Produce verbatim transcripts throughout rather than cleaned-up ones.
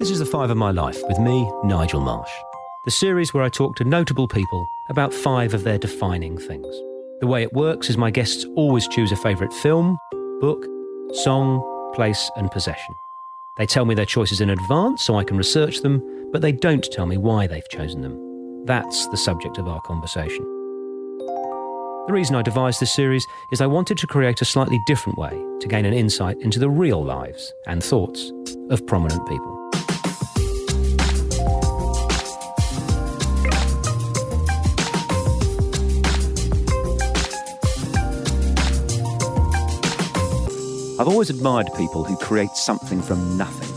This is the Five of My Life with me, Nigel Marsh, the series where I talk to notable people about five of their defining things. The way it works is my guests always choose a favourite film, book, song, place and possession. They tell me their choices in advance so I can research them, but they don't tell me why they've chosen them. That's the subject of our conversation. The reason I devised this series is I wanted to create a slightly different way to gain an insight into the real lives and thoughts of prominent people. I've always admired people who create something from nothing.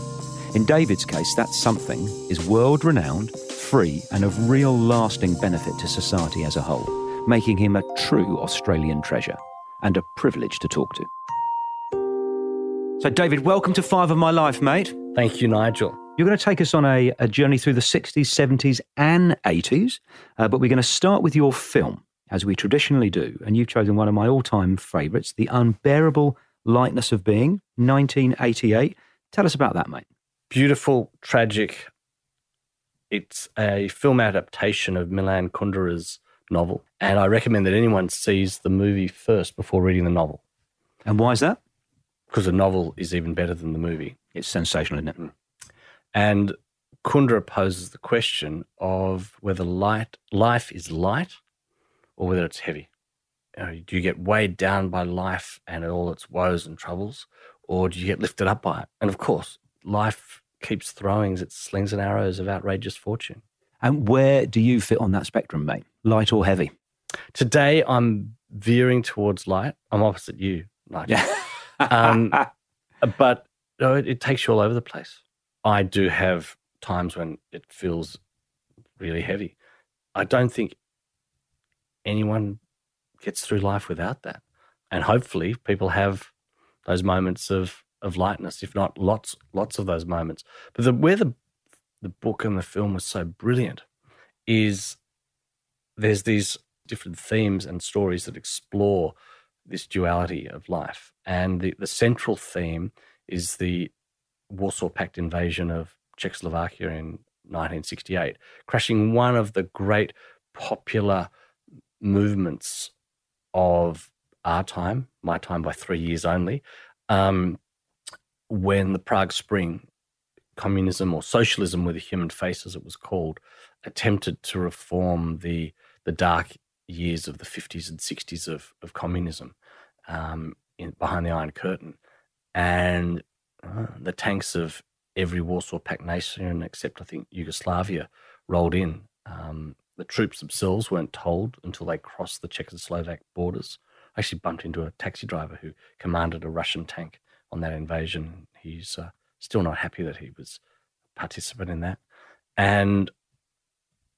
In David's case, that something is world-renowned, free, and of real lasting benefit to society as a whole, making him a true Australian treasure and a privilege to talk to. So, David, welcome to Five of My Life, mate. Thank you, Nigel. You're going to take us on a, a journey through the sixties, seventies and eighties, uh, but we're going to start with your film, as we traditionally do, and you've chosen one of my all-time favourites, The Unbearable Lightness of Being, nineteen eighty-eight. Tell us about that, mate. Beautiful, tragic. It's a film adaptation of Milan Kundera's novel, and I recommend that anyone sees the movie first before reading the novel. And why is that? Because the novel is even better than the movie. It's sensational, isn't it? Mm. And Kundera poses the question of whether light, life is light or whether it's heavy. Do you get weighed down by life and all its woes and troubles, or do you get lifted up by it? And, of course, life keeps throwing its slings and arrows of outrageous fortune. And where do you fit on that spectrum, mate? Light or heavy? Today I'm veering towards light. I'm opposite you, Nigel. Yeah. um, but you know, it, it takes you all over the place. I do have times when it feels really heavy. I don't think anyone gets through life without that. And hopefully people have those moments of, of lightness, if not lots lots of those moments. But the, where the, the book and the film was so brilliant is there's these different themes and stories that explore this duality of life. And the, the central theme is the Warsaw Pact invasion of Czechoslovakia in nineteen sixty-eight, crashing one of the great popular movements of our time, my time by three years only, um, when the Prague Spring, communism or socialism with a human face, as it was called, attempted to reform the the dark years of the fifties and sixties of, of communism um, in, behind the Iron Curtain. And uh, the tanks of every Warsaw Pact nation, except I think Yugoslavia, rolled in. Um, The troops themselves weren't told until they crossed the Czechoslovak borders. I actually bumped into a taxi driver who commanded a Russian tank on that invasion. He's uh, still not happy that he was a participant in that. And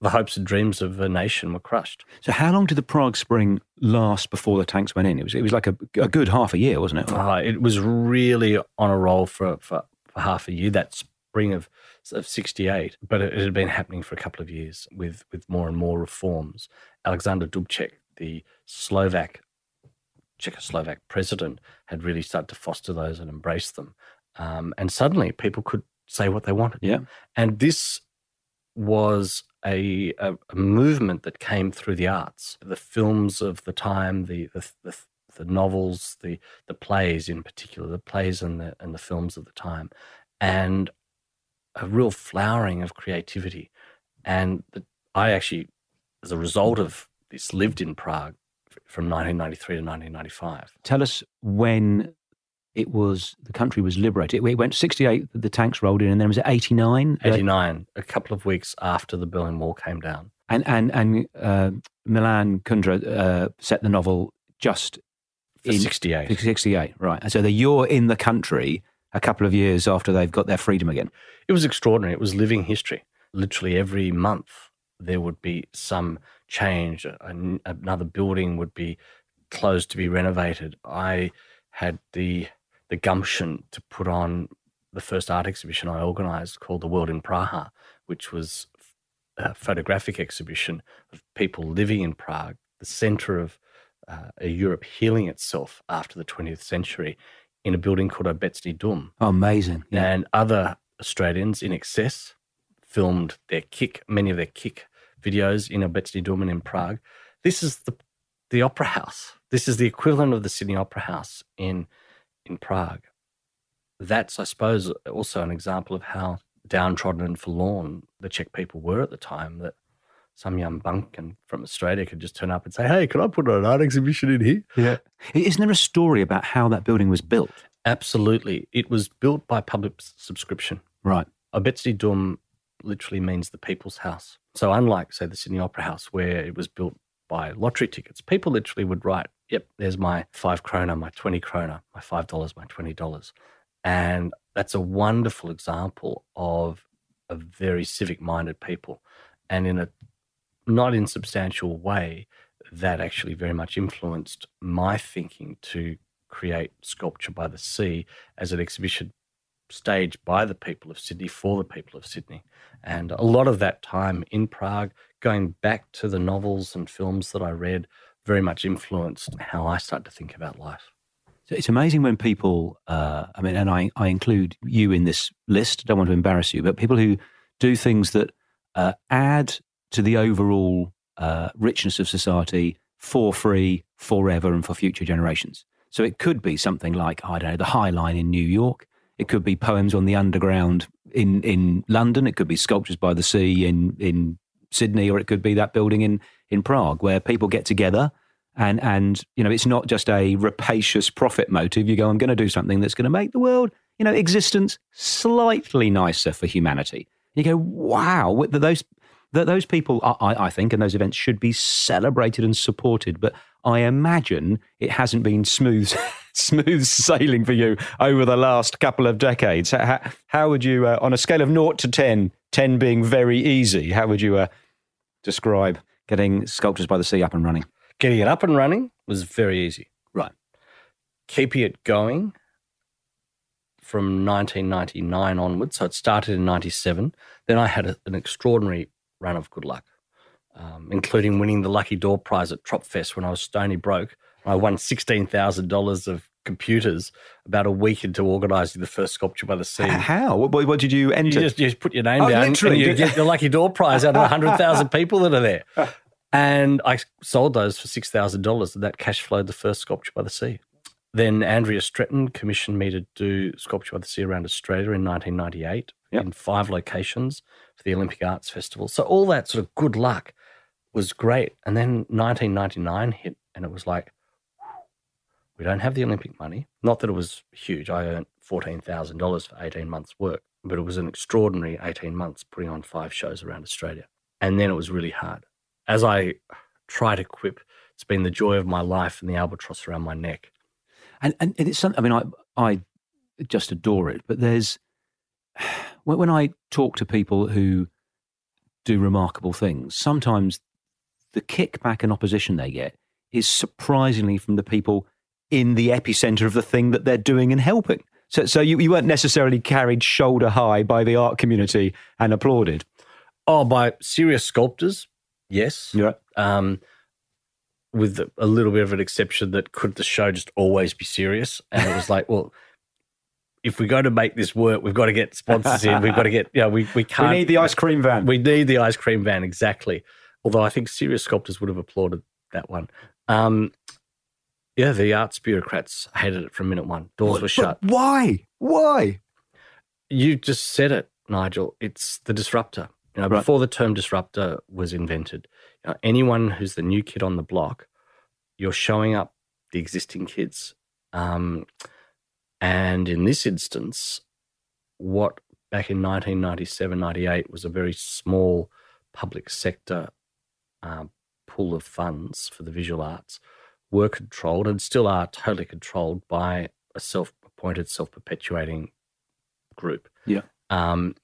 the hopes and dreams of a nation were crushed. So how long did the Prague Spring last before the tanks went in? It was it was like a, a good half a year, wasn't it? Uh, it was really on a roll for, for, for half a year. That's spring of of sixty-eight, but it, it had been happening for a couple of years with, with more and more reforms. Alexander Dubček, the Slovak, Czechoslovak president, had really started to foster those and embrace them. Um, and suddenly people could say what they wanted. Yeah. And this was a, a, a movement that came through the arts, the films of the time, the the, the the novels, the the plays in particular, the plays and the and the films of the time, and a real flowering of creativity. And the, I actually, as a result of this, lived in Prague from nineteen ninety-three to nineteen ninety-five. Tell us when it was, the country was liberated. It went sixty-eight, the tanks rolled in, and then was it eighty-nine? eighty-nine, a couple of weeks after the Berlin Wall came down. And and, and uh, Milan Kundera uh, set the novel just for in... sixty-eight. sixty-eight, right. And so the, you're in the country a couple of years after they've got their freedom again. It was extraordinary. It was living history. Literally every month there would be some change. Another building would be closed to be renovated. I had the the gumption to put on the first art exhibition I organised called The World in Praha, which was a photographic exhibition of people living in Prague, the centre of uh, Europe healing itself after the twentieth century, in a building called Obecní Dům. Oh, amazing. Yeah. And other Australians in excess filmed their kick, many of their kick videos in Obecní Dům and in Prague. This is the the opera house. This is the equivalent of the Sydney Opera House in in Prague. That's, I suppose, also an example of how downtrodden and forlorn the Czech people were at the time, that some young bunkin from Australia could just turn up and say, hey, can I put an art exhibition in here? Yeah. Isn't there a story about how that building was built? Absolutely. It was built by public subscription. Right. Obecní Dům literally means the people's house. So unlike, say, the Sydney Opera House, where it was built by lottery tickets, people literally would write, yep, there's my five kroner, my twenty kroner, my five dollars, my twenty dollars. And that's a wonderful example of a very civic-minded people. And in a not insubstantial way, that actually very much influenced my thinking to create Sculpture by the Sea as an exhibition staged by the people of Sydney for the people of Sydney. And a lot of that time in Prague, going back to the novels and films that I read, very much influenced how I started to think about life. So it's amazing when people, uh, I mean, and I, I include you in this list, don't want to embarrass you, but people who do things that uh, add to the overall uh, richness of society for free, forever, and for future generations. So it could be something like, I don't know, the High Line in New York. It could be poems on the underground in, in London. It could be sculptures by the sea in, in Sydney, or it could be that building in, in Prague, where people get together. And, and you know, it's not just a rapacious profit motive. You go, I'm going to do something that's going to make the world, you know, existence slightly nicer for humanity. And you go, wow, those, those people, are, I, I think, and those events should be celebrated and supported. But I imagine it hasn't been smooth smooth sailing for you over the last couple of decades. How, how would you, uh, on a scale of naught to ten, ten being very easy, how would you uh, describe getting Sculptures by the Sea up and running? Getting it up and running was very easy. Right. Keeping it going from nineteen ninety-nine onwards, so it started in ninety-seven, then I had a, an extraordinary run of good luck, um, including winning the Lucky Door Prize at Tropfest when I was stony broke. I won sixteen thousand dollars of computers about a week into organising the first Sculpture by the Sea. How? What, what did you enter? You just, you just put your name oh, down literally. and you get the Lucky Door Prize out of one hundred thousand people that are there. And I sold those for six thousand dollars, and that cash flowed the first Sculpture by the Sea. Then Andrea Stretton commissioned me to do Sculpture by the Sea around Australia in nineteen ninety-eight yep. in five locations for the Olympic Arts Festival. So all that sort of good luck was great. And then nineteen ninety-nine hit, and it was like, we don't have the Olympic money. Not that it was huge. I earned fourteen thousand dollars for eighteen months' work, but it was an extraordinary eighteen months putting on five shows around Australia. And then it was really hard. As I try to quip, it's been the joy of my life and the albatross around my neck. And and it's something, I mean, I I just adore it, but there's, when I talk to people who do remarkable things, sometimes the kickback and opposition they get is surprisingly from the people in the epicenter of the thing that they're doing and helping. So, so you, you weren't necessarily carried shoulder high by the art community and applauded. Oh, by serious sculptors. Yes, yeah. um, with a little bit of an exception that could the show just always be serious? And it was like, well, if we're going to make this work, we've got to get sponsors in. We've got to get, you know, we, we can't. We need the ice cream van. We need the ice cream van, exactly. Although I think serious sculptors would have applauded that one. Um, yeah, the arts bureaucrats hated it from minute one. Doors were shut. But why? Why? You just said it, Nigel. It's the disruptor. You know, right. Before the term disruptor was invented, you know, anyone who's the new kid on the block, you're showing up the existing kids. Um, and in this instance, what back in nineteen ninety-seven, ninety-eight was a very small public sector uh, pool of funds for the visual arts were controlled and still are totally controlled by a self-appointed, self-perpetuating group. Yeah. Um,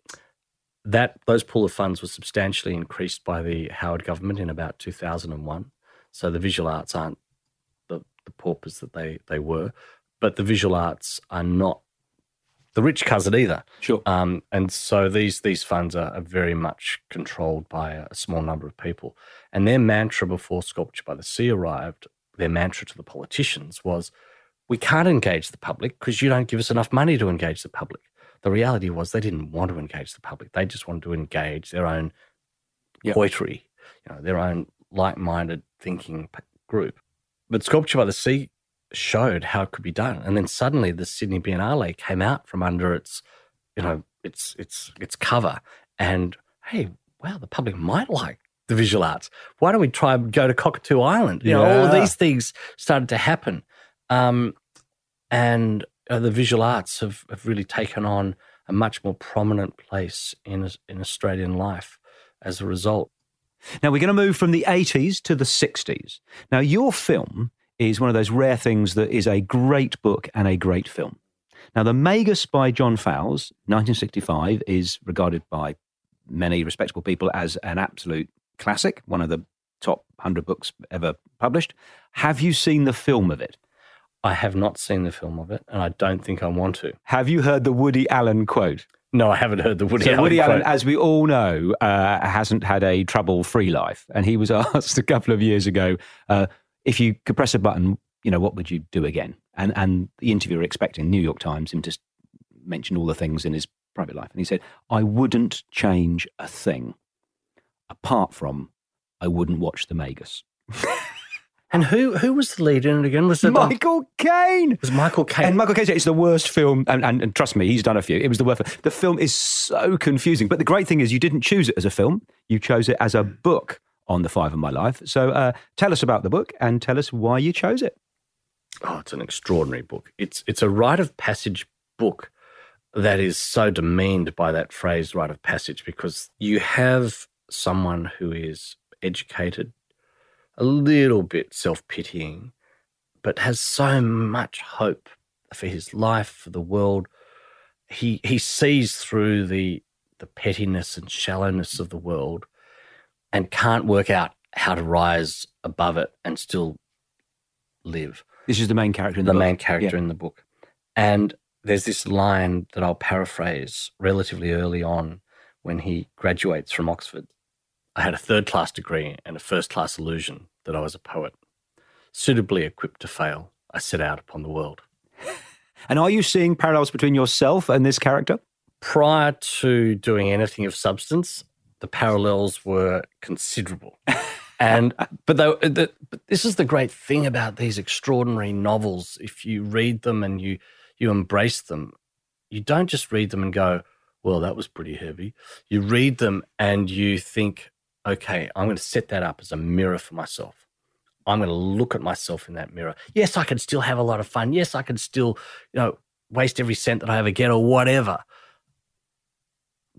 That those pool of funds were substantially increased by the Howard government in about two thousand one. So the visual arts aren't the, the paupers that they, they were, but the visual arts are not the rich cousin either. Sure. Um, and so these these funds are, are very much controlled by a small number of people. And their mantra before Sculpture by the Sea arrived, their mantra to the politicians was, we can't engage the public because you don't give us enough money to engage the public. The reality was they didn't want to engage the public. They just wanted to engage their own yep. poetry, you know, their own like-minded thinking group. But Sculpture by the Sea showed how it could be done. And then suddenly the Sydney Biennale came out from under its, you know, its its its cover. And, hey, wow, the public might like the visual arts. Why don't we try and go to Cockatoo Island? You yeah. know, all of these things started to happen. Um, and uh, the visual arts have, have really taken on a much more prominent place in, in Australian life as a result. Now, we're going to move from the eighties to the sixties. Now, your film is one of those rare things that is a great book and a great film. Now, The Magus by John Fowles, nineteen sixty-five, is regarded by many respectable people as an absolute classic, one of the top one hundred books ever published. Have you seen the film of it? I have not seen the film of it, and I don't think I want to. Have you heard the Woody Allen quote? No, I haven't heard the Woody so Allen Woody quote. Allen, as we all know, uh, hasn't had a trouble-free life. And he was asked a couple of years ago, uh, if you could press a button, you know, what would you do again? And and the interviewer expecting New York Times him to mention all the things in his private life. And he said, I wouldn't change a thing, apart from I wouldn't watch The Magus. And who who was the lead in it again? Was it Michael Caine? It was Michael Caine. And Michael Caine said, it's the worst film, and, and, and trust me, he's done a few. It was the worst film. The film is so confusing. But the great thing is you didn't choose it as a film. You chose it as a book on The Five of My Life. So uh, tell us about the book and tell us why you chose it. Oh, it's an extraordinary book. It's it's a rite of passage book that is so demeaned by that phrase rite of passage, because you have someone who is educated, a little bit self-pitying, but has so much hope for his life, for the world. He he sees through the the pettiness and shallowness of the world and can't work out how to rise above it and still live. This is the main character in the, the book. The main character yeah. in the book. And there's this line that I'll paraphrase relatively early on when he graduates from Oxford. I had a third-class degree and a first-class illusion that I was a poet. Suitably equipped to fail, I set out upon the world. And are you seeing parallels between yourself and this character? Prior to doing anything of substance, the parallels were considerable. And but, they, the, but this is the great thing about these extraordinary novels. If you read them and you you embrace them, you don't just read them and go, well, that was pretty heavy. You read them and you think, okay, I'm going to set that up as a mirror for myself. I'm going to look at myself in that mirror. Yes, I can still have a lot of fun. Yes, I can still, you know, waste every cent that I ever get or whatever.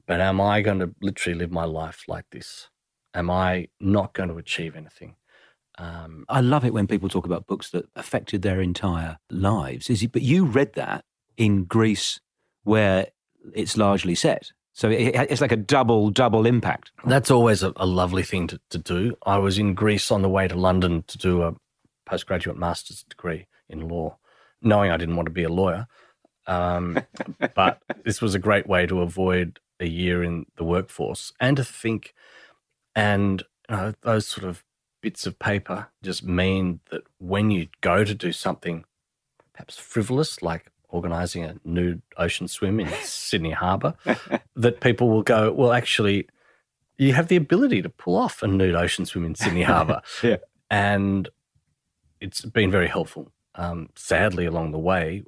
But am I going to literally live my life like this? Am I not going to achieve anything? Um, I love it when people talk about books that affected their entire lives. Is it, but you read that in Greece where it's largely set. So it's like a double, double impact. That's always a, a lovely thing to, to do. I was in Greece on the way to London to do a postgraduate master's degree in law, knowing I didn't want to be a lawyer. Um, but this was a great way to avoid a year in the workforce and to think. And you know, those sort of bits of paper just mean that when you go to do something perhaps frivolous, like organising a nude ocean swim in Sydney Harbour, that people will go, well, actually, you have the ability to pull off a nude ocean swim in Sydney Harbour. Yeah. And it's been very helpful. Um, sadly, along the way,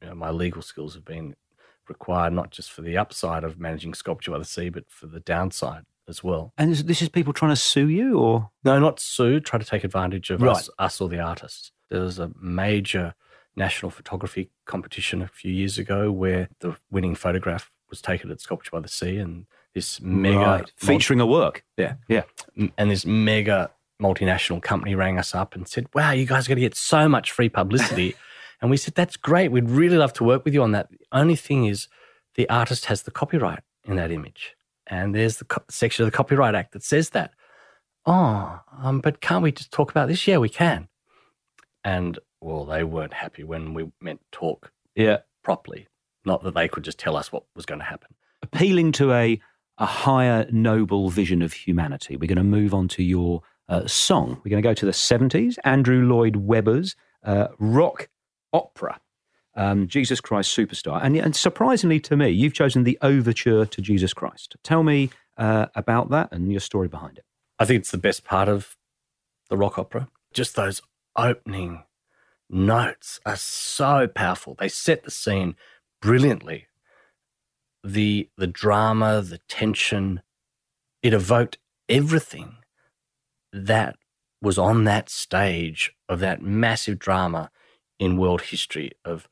you know, my legal skills have been required not just for the upside of managing Sculpture by the Sea, but for the downside as well. And this is people trying to sue you or? No, not sue, try to take advantage of right. us, us or the artists. There was a major national photography competition a few years ago where the winning photograph was taken at Sculpture by the Sea and this mega... Right. Featuring multi- a work. Yeah. Yeah. And this mega multinational company rang us up and said, wow, you guys are going to get so much free publicity. And we said, that's great. We'd really love to work with you on that. The only thing is the artist has the copyright in that image. And there's the co- section of the Copyright Act that says that. Oh, um, but can't we just talk about this? Yeah, we can. And, well, they weren't happy when we meant talk yeah. properly, not that they could just tell us what was going to happen. Appealing to a, a higher, noble vision of humanity. We're going to move on to your uh, song. We're going to go to the seventies, Andrew Lloyd Webber's uh, rock opera. um, Jesus Christ Superstar. And, and surprisingly to me, you've chosen the overture to Jesus Christ. Tell me uh, about that and your story behind it. I think it's the best part of the rock opera. Just those opening notes are so powerful. They set the scene brilliantly. The, the drama, the tension, it evoked everything that was on that stage of that massive drama in world history of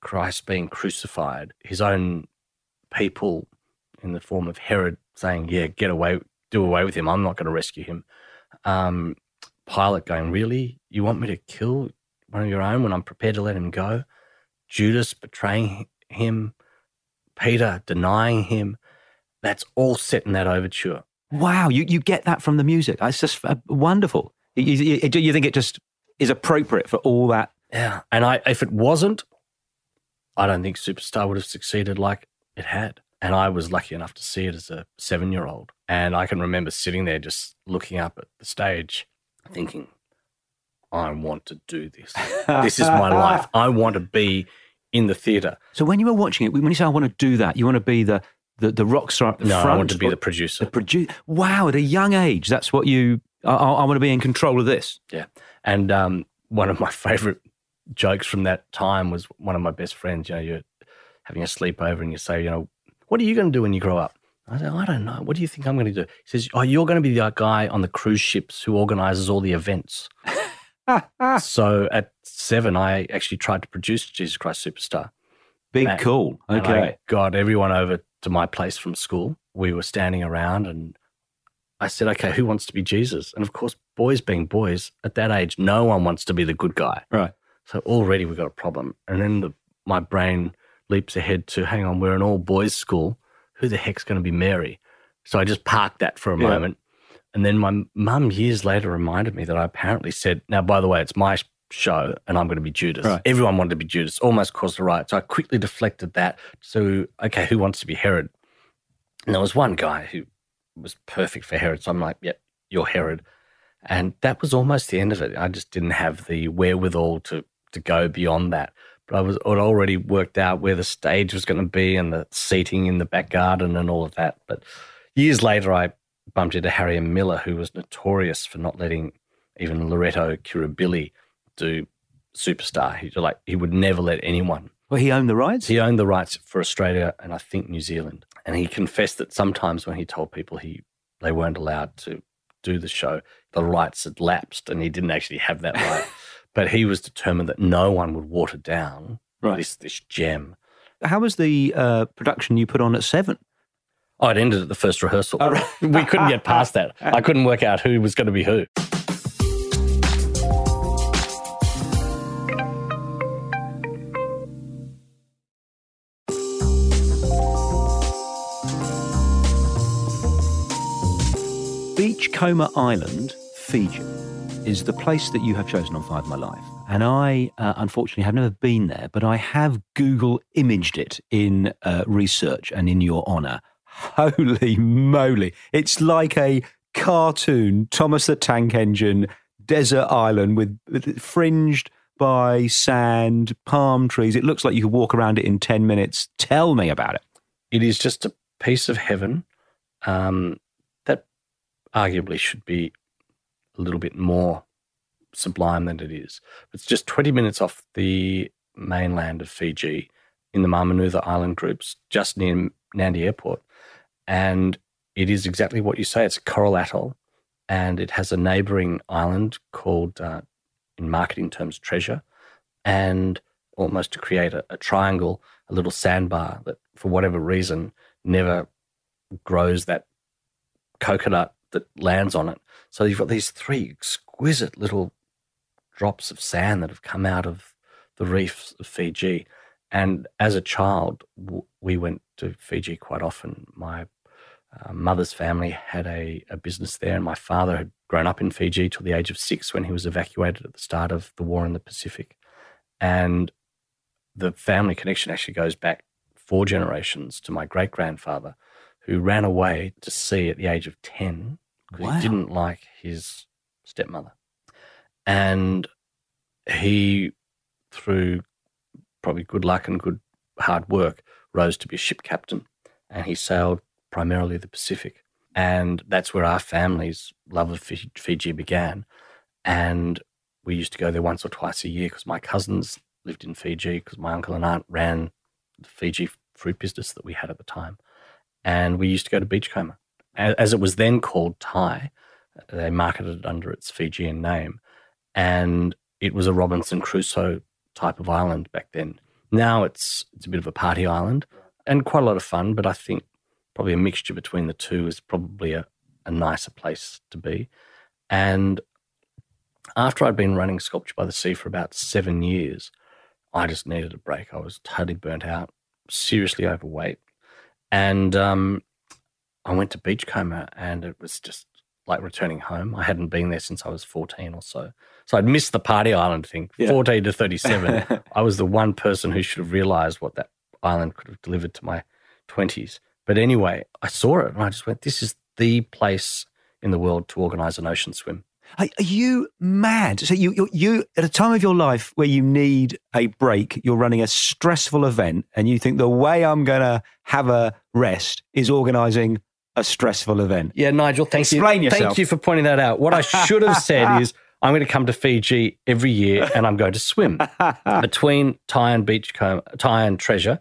Christ being crucified, his own people in the form of Herod saying, yeah, get away, do away with him, I'm not going to rescue him. Um, Pilate going, really? You want me to kill one of your own when I'm prepared to let him go? Judas betraying him, Peter denying him. That's all set in that overture. Wow, you, you get that from the music. It's just uh, wonderful. You, you, you think it just is appropriate for all that? Yeah, and I, if it wasn't, I don't think Superstar would have succeeded like it had. And I was lucky enough to see it as a seven-year-old. And I can remember sitting there just looking up at the stage thinking, I want to do this. This is my life. I want to be in the theatre. So when you were watching it, when you say I want to do that, you want to be the... The, the rock star at the no, front. No, I want to be the producer. The produ- wow, at a young age, that's what you... I, I want to be in control of this. Yeah, and um, one of my favourite jokes from that time was one of my best friends, you know, you're having a sleepover and you say, you know, what are you going to do when you grow up? I said, I don't know. What do you think I'm going to do? He says, oh, you're going to be the guy on the cruise ships who organises all the events. So at seven, I actually tried to produce Jesus Christ Superstar. Big and, cool. Okay. And I got everyone over to my place from school. We were standing around and I said, okay, who wants to be Jesus? And of course, boys being boys, at that age, no one wants to be the good guy. Right. So already we've got a problem. And then the, my brain leaps ahead to, hang on, we're an all-boys school. Who the heck's going to be Mary? So I just parked that for a yeah. moment. And then my mum years later reminded me that I apparently said, now, by the way, it's my show and I'm going to be Judas. Right. Everyone wanted to be Judas, almost caused a riot. So I quickly deflected that. So, okay, who wants to be Herod? And there was one guy who was perfect for Herod. So I'm like, yep, you're Herod. And that was almost the end of it. I just didn't have the wherewithal to to go beyond that. But I was I'd already worked out where the stage was going to be and the seating in the back garden and all of that. But years later, I bumped into Harry and Miller, who was notorious for not letting even Loretto Kirabilli do Superstar. He like he would never let anyone. Well, he owned the rights? He owned the rights for Australia and I think New Zealand. And he confessed that sometimes when he told people he they weren't allowed to do the show, the rights had lapsed and he didn't actually have that right. But he was determined that no one would water down right. this this gem. How was the uh, production you put on at seven? Oh, it ended at the first rehearsal. Oh, right. We couldn't get past that. I couldn't work out who was going to be who. Beachcomber Island, Fiji, is the place that you have chosen on Five of My Life. And I, uh, unfortunately, have never been there, but I have Google imaged it in uh, research and in your honour. Holy moly. It's like a cartoon Thomas the Tank Engine desert island with, with fringed by sand, palm trees. It looks like you could walk around it in ten minutes. Tell me about it. It is just a piece of heaven. Um Arguably should be a little bit more sublime than it is. It's just twenty minutes off the mainland of Fiji in the Mamanutha Island groups, just near Nandi Airport. And it is exactly what you say. It's a coral atoll and it has a neighbouring island called, uh, in marketing terms, Treasure, and almost to create a, a triangle, a little sandbar that for whatever reason never grows that coconut that lands on it. So you've got these three exquisite little drops of sand that have come out of the reefs of Fiji. And as a child, w- we went to Fiji quite often. My uh, mother's family had a, a business there, and my father had grown up in Fiji till the age of six when he was evacuated at the start of the war in the Pacific. And the family connection actually goes back four generations to my great-grandfather, who ran away to sea at the age of ten because wow. he didn't like his stepmother. And he, through probably good luck and good hard work, rose to be a ship captain, and he sailed primarily the Pacific. And that's where our family's love of Fiji began. And we used to go there once or twice a year because my cousins lived in Fiji, because my uncle and aunt ran the Fiji fruit business that we had at the time. And we used to go to Beachcomber. As it was then called Thai, they marketed it under its Fijian name. And it was a Robinson Crusoe type of island back then. Now it's it's a bit of a party island and quite a lot of fun, but I think probably a mixture between the two is probably a, a nicer place to be. And after I'd been running Sculpture by the Sea for about seven years, I just needed a break. I was totally burnt out, seriously overweight. And um, I went to Beachcomber, and it was just like returning home. I hadn't been there since I was fourteen or so. So I'd missed the party island thing, yeah. fourteen to thirty-seven. I was the one person who should have realised what that island could have delivered to my twenties. But anyway, I saw it and I just went, this is the place in the world to organise an ocean swim. Are you mad? So you, you, you, at a time of your life where you need a break, you're running a stressful event and you think the way I'm going to have a rest is organising a stressful event. Yeah, Nigel, thank you. Explain yourself. Thank you for pointing that out. What I should have said is I'm going to come to Fiji every year and I'm going to swim between Thai and Beachcomber, Thai and Treasure,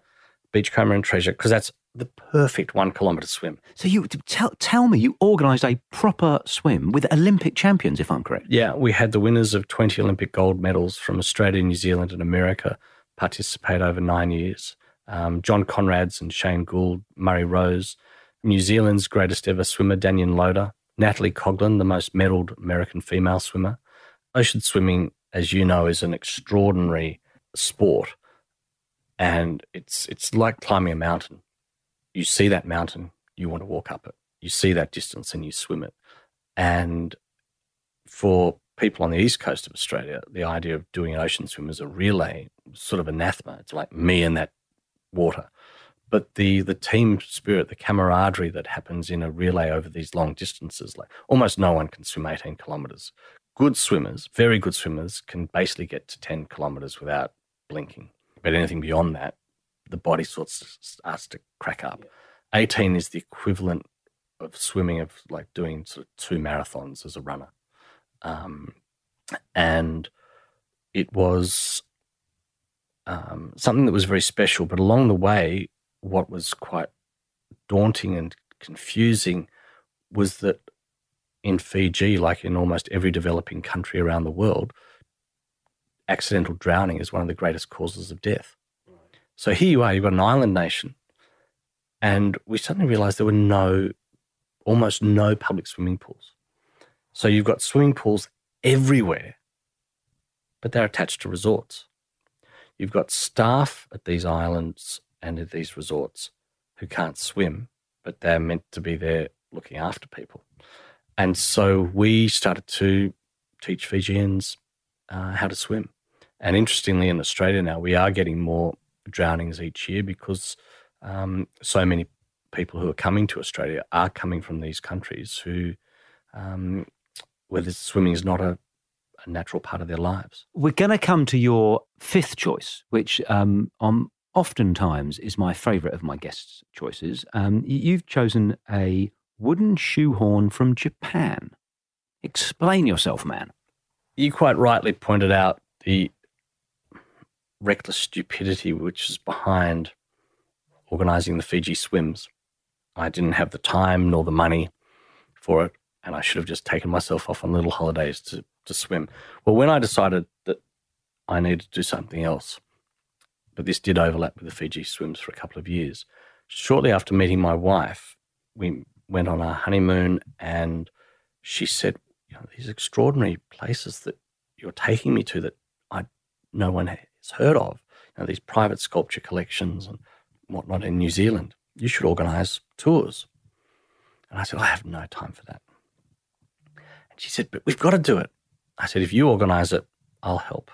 Beachcomber and Treasure, because that's the perfect one kilometre swim. So you tell tell me you organised a proper swim with Olympic champions, if I'm correct. Yeah, we had the winners of twenty Olympic gold medals from Australia, New Zealand and America participate over nine years. Um, John Conrads and Shane Gould, Murray Rose, New Zealand's greatest ever swimmer, Daniel Loder, Natalie Coghlan, the most medalled American female swimmer. Ocean swimming, as you know, is an extraordinary sport and it's it's like climbing a mountain. You see that mountain, you want to walk up it. You see that distance and you swim it. And for people on the east coast of Australia, the idea of doing an ocean swim as a relay was sort of anathema. It's like me and that water. But the the team spirit, the camaraderie that happens in a relay over these long distances, like almost no one can swim eighteen kilometres. Good swimmers, very good swimmers, can basically get to ten kilometres without blinking. But anything beyond that, the body sort of starts to crack up. Yeah. eighteen is the equivalent of swimming, of like doing sort of two marathons as a runner. Um, and it was um, something that was very special, but along the way, what was quite daunting and confusing was that in Fiji, like in almost every developing country around the world, accidental drowning is one of the greatest causes of death. So here you are, you've got an island nation, and we suddenly realised there were no, almost no public swimming pools. So you've got swimming pools everywhere, but they're attached to resorts. You've got staff at these islands and at these resorts who can't swim, but they're meant to be there looking after people. And so we started to teach Fijians uh, how to swim. And interestingly, in Australia now, we are getting more drownings each year because um, so many people who are coming to Australia are coming from these countries who, um, where swimming is not a, a natural part of their lives. We're going to come to your fifth choice, which um, um, oftentimes is my favourite of my guests' choices. Um, you've chosen a wooden shoehorn from Japan. Explain yourself, man. You quite rightly pointed out the reckless stupidity which is behind organising the Fiji swims. I didn't have the time nor the money for it, and I should have just taken myself off on little holidays to, to swim. Well, when I decided that I needed to do something else, but this did overlap with the Fiji swims for a couple of years, shortly after meeting my wife, we went on our honeymoon and she said, you know, these extraordinary places that you're taking me to that I no one had heard of, you know, these private sculpture collections and whatnot in New Zealand. You should organise tours. And I said, I have no time for that. And she said, but we've got to do it. I said, if you organise it, I'll help.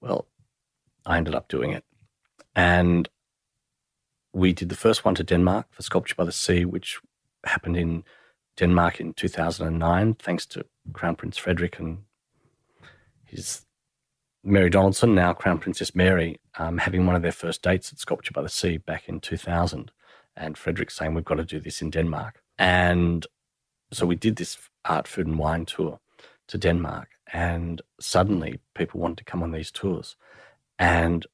Well, I ended up doing it. And we did the first one to Denmark for Sculpture by the Sea, which happened in Denmark in two thousand nine, thanks to Crown Prince Frederick and his Mary Donaldson, now Crown Princess Mary, um, having one of their first dates at Sculpture by the Sea back in two thousand, and Frederick saying, we've got to do this in Denmark. And so we did this art, food and wine tour to Denmark, and suddenly people wanted to come on these tours. And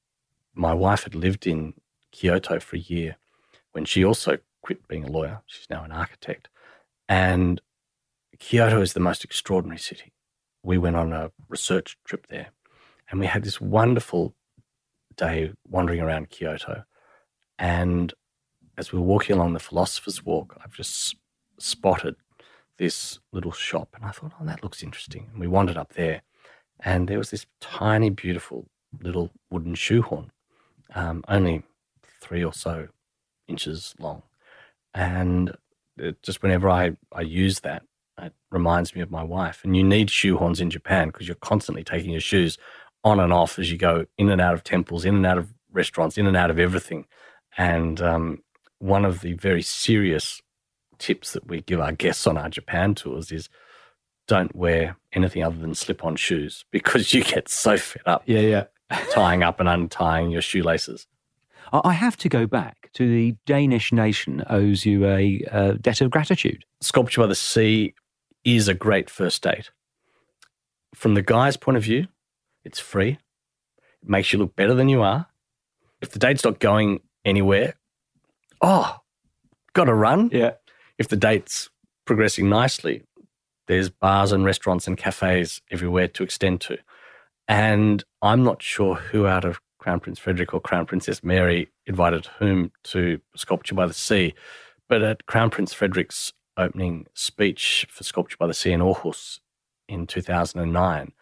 my wife had lived in Kyoto for a year when she also quit being a lawyer. She's now an architect. And Kyoto is the most extraordinary city. We went on a research trip there, and we had this wonderful day wandering around Kyoto. And as we were walking along the Philosopher's Walk, I've just spotted this little shop, and I thought, oh, that looks interesting. And we wandered up there, and there was this tiny, beautiful little wooden shoehorn, um, only three or so inches long. And it just whenever I, I use that, it reminds me of my wife. And you need shoehorns in Japan because you're constantly taking your shoes on and off as you go in and out of temples, in and out of restaurants, in and out of everything. And um, one of the very serious tips that we give our guests on our Japan tours is don't wear anything other than slip-on shoes because you get so fed up yeah, yeah. tying up and untying your shoelaces. I have to go back to the Danish nation owes you a, a debt of gratitude. Sculpture by the Sea is a great first date. From the guy's point of view, it's free. It makes you look better than you are. If the date's not going anywhere, oh, got to run. Yeah. If the date's progressing nicely, there's bars and restaurants and cafes everywhere to extend to. And I'm not sure who out of Crown Prince Frederick or Crown Princess Mary invited whom to Sculpture by the Sea, but at Crown Prince Frederick's opening speech for Sculpture by the Sea in Aarhus in two thousand nine,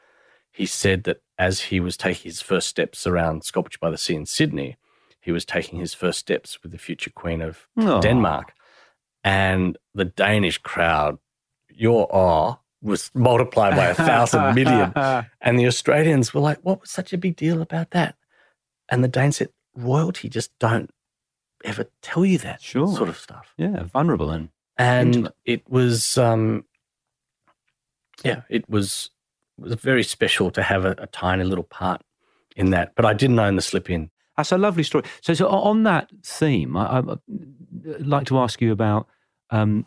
he said that as he was taking his first steps around Sculpture by the Sea in Sydney, he was taking his first steps with the future Queen of Aww. Denmark. And the Danish crowd, your awe was multiplied by a thousand million. And the Australians were like, what was such a big deal about that? And the Danes said, royalty just don't ever tell you that sure. sort of stuff. Yeah, vulnerable. And and intimate. it was, um, yeah, it was, it was very special to have a, a tiny little part in that. But I didn't own the slip-in. That's a lovely story. So, so on that theme, I, I'd like to ask you about um,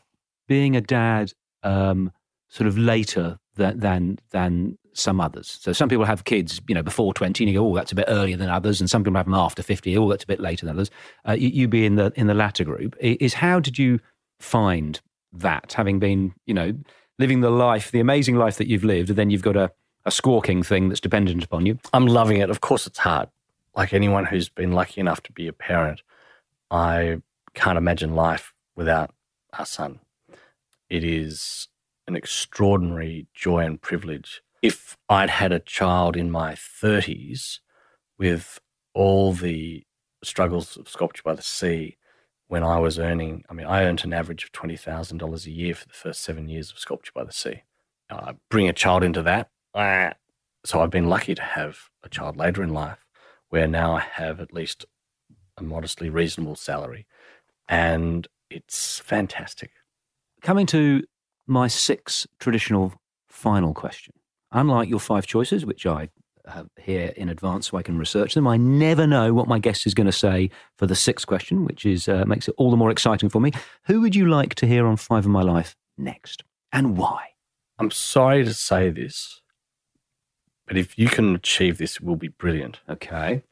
being a dad um, sort of later than than than some others. So some people have kids, you know, before twenty, and you go, oh, that's a bit earlier than others. And some people have them after fifty, oh, that's a bit later than others. Uh, you, you be in the in the latter group. Is how did you find that, having been, you know, living the life, the amazing life that you've lived, and then you've got a, a squawking thing that's dependent upon you? I'm loving it. Of course it's hard. Like anyone who's been lucky enough to be a parent, I can't imagine life without our son. It is an extraordinary joy and privilege. If I'd had a child in my thirties with all the struggles of Sculpture by the Sea when I was earning, I mean, I earned an average of twenty thousand dollars a year for the first seven years of Sculpture by the Sea. Uh, bring a child into that. So I've been lucky to have a child later in life where now I have at least a modestly reasonable salary, and it's fantastic. Coming to my six traditional final question. Unlike your five choices, which I have here in advance so I can research them, I never know what my guest is going to say for the sixth question, which is uh, makes it all the more exciting for me. Who would you like to hear on Five of My Life next, and why? I'm sorry to say this, but if you can achieve this, it will be brilliant. Okay.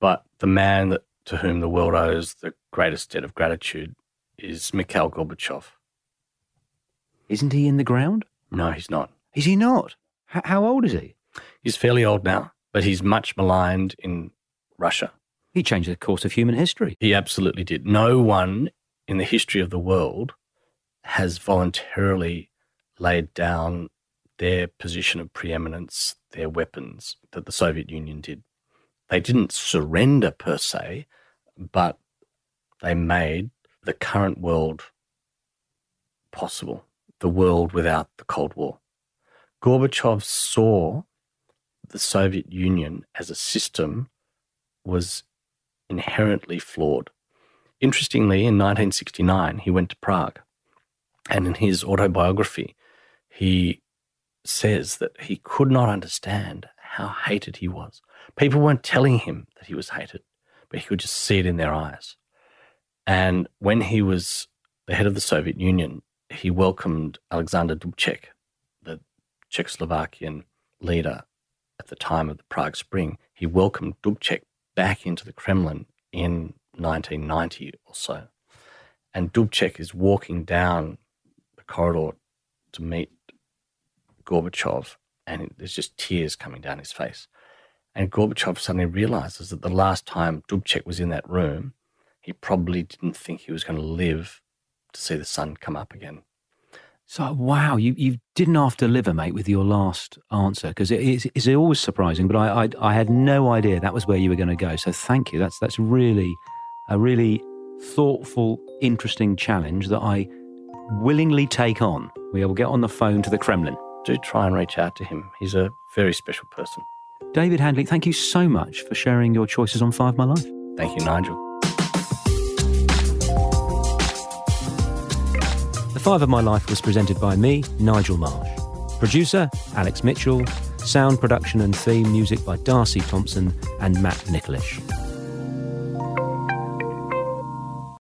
But the man that, to whom the world owes the greatest debt of gratitude is Mikhail Gorbachev. Isn't he in the ground? No, he's not. Is he not? How old is he? He's fairly old now, but he's much maligned in Russia. He changed the course of human history. He absolutely did. No one in the history of the world has voluntarily laid down their position of preeminence, their weapons, that the Soviet Union did. They didn't surrender per se, but they made the current world possible, the world without the Cold War. Gorbachev saw the Soviet Union as a system was inherently flawed. Interestingly, in nineteen sixty-nine, he went to Prague, and in his autobiography, he says that he could not understand how hated he was. People weren't telling him that he was hated, but he could just see it in their eyes. And when he was the head of the Soviet Union, he welcomed Alexander Dubček, the Czechoslovakian leader at the time of the Prague Spring. He welcomed Dubček back into the Kremlin in nineteen ninety or so. And Dubček is walking down the corridor to meet Gorbachev, and there's just tears coming down his face. And Gorbachev suddenly realizes that the last time Dubček was in that room, he probably didn't think he was going to live to see the sun come up again. So, wow, you, you didn't half deliver, mate, with your last answer, because it, it's, it's always surprising, but I, I I had no idea that was where you were going to go. So thank you. That's, that's really a really thoughtful, interesting challenge that I willingly take on. We will get on the phone to the Kremlin. Do try and reach out to him. He's a very special person. David Handley, thank you so much for sharing your choices on Five of My Life. Thank you, Nigel. The Five of My Life was presented by me, Nigel Marsh. Producer, Alex Mitchell. Sound production and theme music by Darcy Thompson and Matt Nicholish.